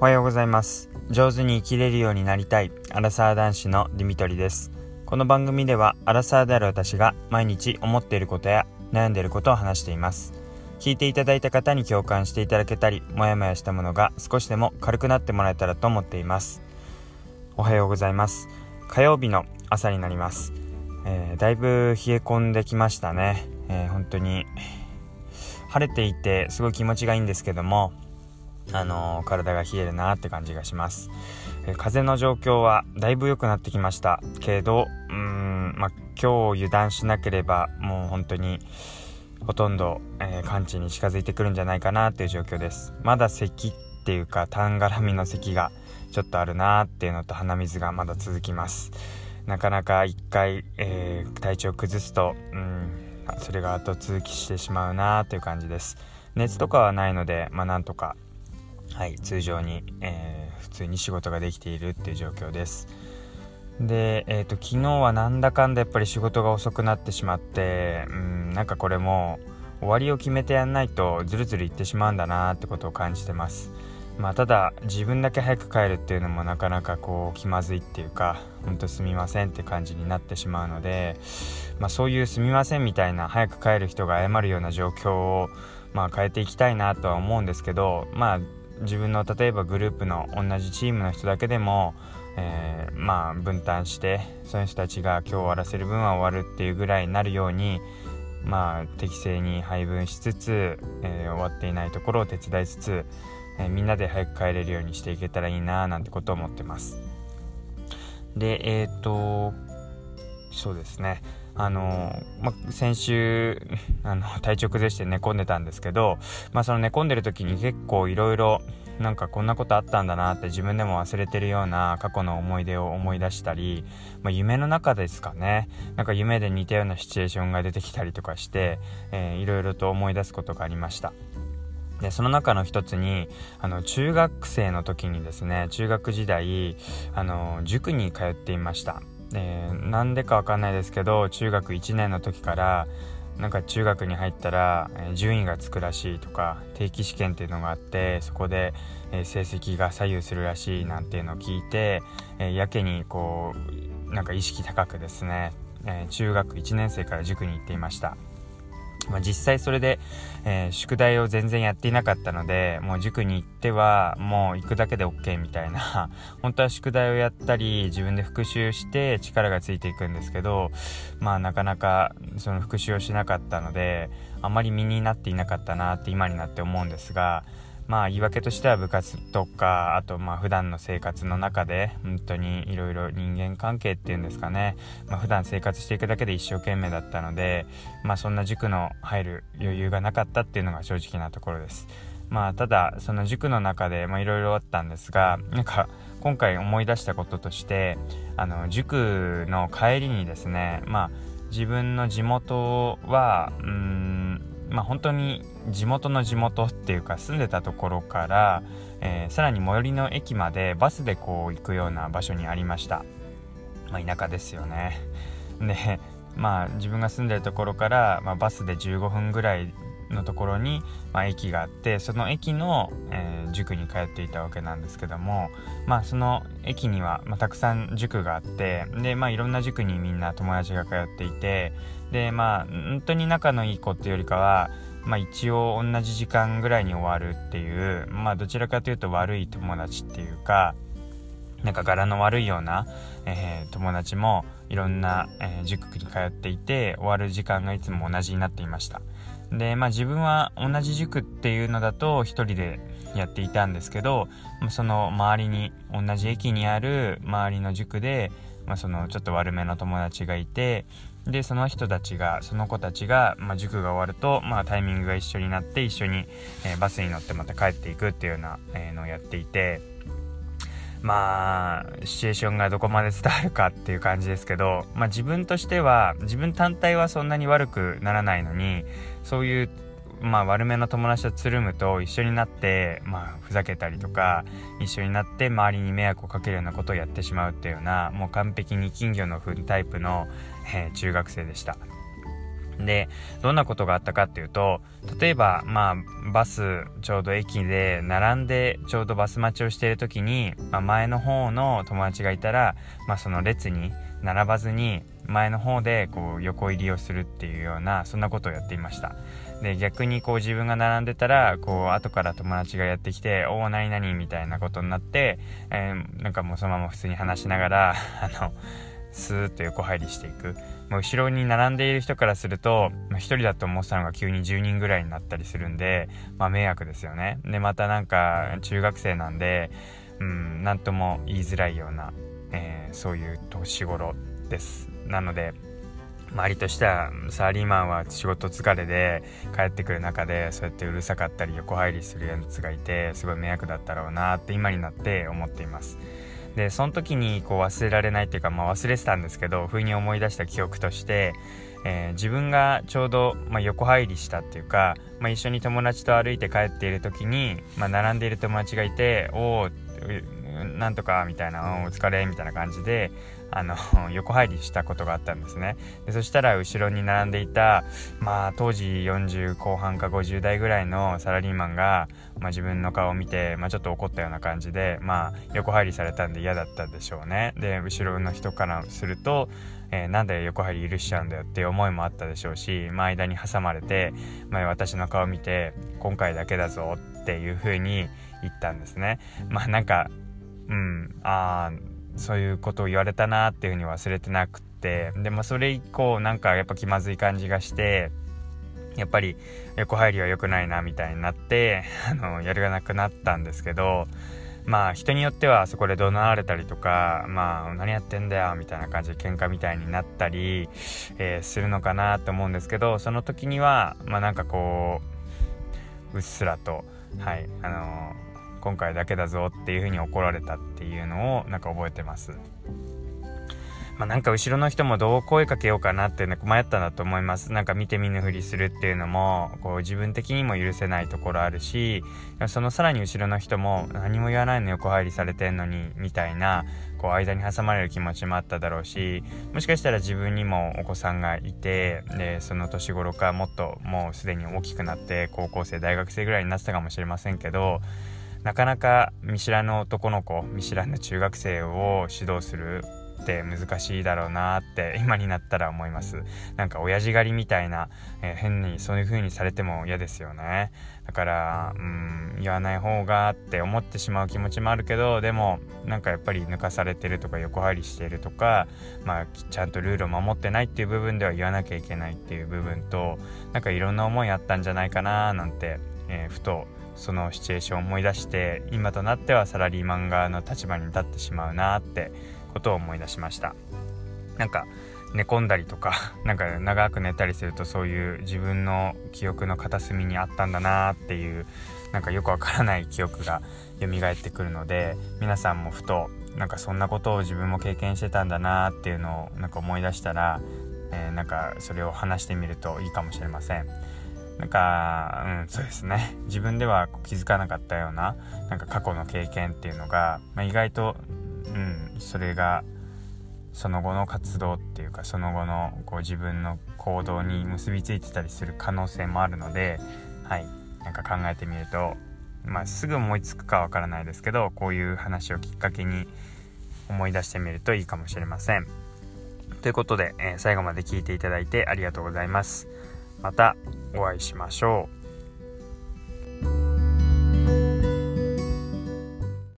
おはようございます。上手に生きれるようになりたいアラサー男子のディミトリです。この番組ではアラサーである私が毎日思っていることや悩んでいることを話しています。聞いていただいた方に共感していただけたり、もやもやしたものが少しでも軽くなってもらえたらと思っています。おはようございます。火曜日の朝になります。だいぶ冷え込んできましたね。本当に晴れていてすごい気持ちがいいんですけども、体が冷えるなって感じがします。風の状況はだいぶ良くなってきましたけど、今日油断しなければもう本当にほとんど、完治に近づいてくるんじゃないかなっていう状況です。まだ咳っていうか痰絡みの咳がちょっとあるなっていうのと、鼻水がまだ続きます。なかなか一回、体調崩すと、それが後続きしてしまうなという感じです。熱とかはないので、なんとか通常に、普通に仕事ができているっていう状況です。で、昨日はなんだかんだやっぱり仕事が遅くなってしまって、これも終わりを決めてやんないとずるずるいってしまうんだなってことを感じてます。ただ自分だけ早く帰るっていうのもなかなか気まずいっていうか、ほんとすみませんって感じになってしまうので、そういうすみませんみたいな早く帰る人が謝るような状況を、変えていきたいなとは思うんですけど、自分の例えばグループの同じチームの人だけでも、分担して、その人たちが今日終わらせる分は終わるっていうぐらいになるように、適正に配分しつつ、終わっていないところを手伝いつつ、みんなで早く帰れるようにしていけたらいいななんてことを思ってます。で、そうですね、先週体調崩して寝込んでたんですけど、その寝込んでる時に結構いろいろこんなことあったんだなって自分でも忘れてるような過去の思い出を思い出したり、夢の中ですかね、夢で似たようなシチュエーションが出てきたりとかして、いろいろと思い出すことがありました。で、その中の一つに中学生の時にですね、中学時代塾に通っていました。なんでかわかんないですけど、中学1年の時から中学に入ったら順位がつくらしいとか、定期試験っていうのがあって、そこで成績が左右するらしいなんていうのを聞いて、やけに意識高くですね、中学1年生から塾に行っていました。実際それで、宿題を全然やっていなかったので、もう塾に行ってはもう行くだけで OK みたいな本当は宿題をやったり自分で復習して力がついていくんですけど、なかなかその復習をしなかったので、あまり身になっていなかったなって今になって思うんですが、言い訳としては部活とか、あと普段の生活の中で本当にいろいろ人間関係っていうんですかね、普段生活していくだけで一生懸命だったので、そんな塾の入る余裕がなかったっていうのが正直なところです。ただその塾の中でいろいろあったんですが、今回思い出したこととして、塾の帰りにですね、自分の地元は本当に地元の地元っていうか、住んでたところから、さらに最寄りの駅までバスで行くような場所にありました。田舎ですよね。で、自分が住んでるところから、バスで15分ぐらいのところに、駅があって、その駅の、塾に通っていたわけなんですけども、その駅には、たくさん塾があって、で、いろんな塾にみんな友達が通っていて、で、本当に仲のいい子っていうよりかは、一応同じ時間ぐらいに終わるっていう、どちらかというと悪い友達っていうか、柄の悪いような、友達もいろんな、塾に通っていて、終わる時間がいつも同じになっていました。で、自分は同じ塾っていうのだと一人でやっていたんですけど、その周りに同じ駅にある周りの塾で、そのちょっと悪めの友達がいて、で、その子たちが、塾が終わると、タイミングが一緒になって一緒に、バスに乗ってまた帰っていくっていうような、のをやっていて、シチュエーションがどこまで伝わるかっていう感じですけど、自分としては、自分単体はそんなに悪くならないのに、そういう、悪めの友達とつるむと一緒になって、ふざけたりとか、一緒になって周りに迷惑をかけるようなことをやってしまうっていうような、もう完璧に金魚の糞タイプの、中学生でした。で、どんなことがあったかっていうと、例えば、バス、ちょうど駅で並んでちょうどバス待ちをしている時に、前の方の友達がいたら、その列に並ばずに前の方でこう横入りをするっていうような、そんなことをやっていました。で、逆にこう自分が並んでたら、こう後から友達がやってきて、おー何々みたいなことになって、なんかもうそのまま普通に話しながらスーッと横入りしていく。もう後ろに並んでいる人からすると、1人だと思ってたのが急に10人ぐらいになったりするんで、迷惑ですよね。で、またなんか中学生なんで、なんとも言いづらいような、そういう年頃です。なので、周りとしてはサラリーマンは仕事疲れで帰ってくる中で、そうやってうるさかったり横入りするやつがいて、すごい迷惑だったろうなって今になって思っています。で、その時にこう忘れられないというか、忘れてたんですけど、不意に思い出した記憶として、自分がちょうど、横入りしたっていうか、一緒に友達と歩いて帰っている時に、並んでいる友達がいて、おーなんとかみたいな、お疲れみたいな感じで横入りしたことがあったんですね。で、そしたら後ろに並んでいた、当時40後半か50代ぐらいのサラリーマンが、自分の顔を見て、ちょっと怒ったような感じで、横入りされたんで嫌だったでしょうね。で、後ろの人からすると、なんで横入り許しちゃうんだよっていう思いもあったでしょうし、間に挟まれて、私の顔を見て今回だけだぞっていう風に言ったんですね。そういうことを言われたなっていうふうに忘れてなくて、でもそれ以降なんかやっぱ気まずい感じがして、やっぱり横入りは良くないなみたいになって、やるがなくなったんですけど、人によってはそこで怒鳴られたりとか、何やってんだよみたいな感じで喧嘩みたいになったり、するのかなと思うんですけど、その時にはなんかこううっすらと、今回だけだぞっていう風に怒られたっていうのをなんか覚えてます。なんか後ろの人もどう声かけようかなって迷ったんだと思います。なんか見て見ぬふりするっていうのもこう自分的にも許せないところあるし、そのさらに後ろの人も何も言わないの横入りされてんのにみたいな、こう間に挟まれる気持ちもあっただろうし、もしかしたら自分にもお子さんがいて、でその年頃かもっともうすでに大きくなって高校生大学生ぐらいになってたかもしれませんけど、なかなか見知らぬ男の子、見知らぬ中学生を指導するって難しいだろうなって今になったら思います。なんか親父狩りみたいな、変にそういう風にされても嫌ですよね。だから言わない方がって思ってしまう気持ちもあるけど、でもなんかやっぱり抜かされてるとか横入りしてるとか、ちゃんとルールを守ってないっていう部分では言わなきゃいけないっていう部分と、なんかいろんな思いあったんじゃないかななんて、ふとそのシチュエーションを思い出して、今となってはサラリーマン側の立場に立ってしまうなってことを思い出しました。なんか寝込んだりとか、なんか長く寝たりすると、そういう自分の記憶の片隅にあったんだなっていう、なんかよくわからない記憶が蘇ってくるので、皆さんもふとなんかそんなことを自分も経験してたんだなっていうのをなんか思い出したら、なんかそれを話してみるといいかもしれません。なんか、そうですね。自分では気づかなかったような、なんか過去の経験っていうのが、意外と、それがその後の活動っていうか、その後のこう自分の行動に結びついてたりする可能性もあるので、なんか考えてみると、すぐ思いつくかわからないですけど、こういう話をきっかけに思い出してみるといいかもしれません。ということで、最後まで聞いていただいてありがとうございます。またお会いしましょう。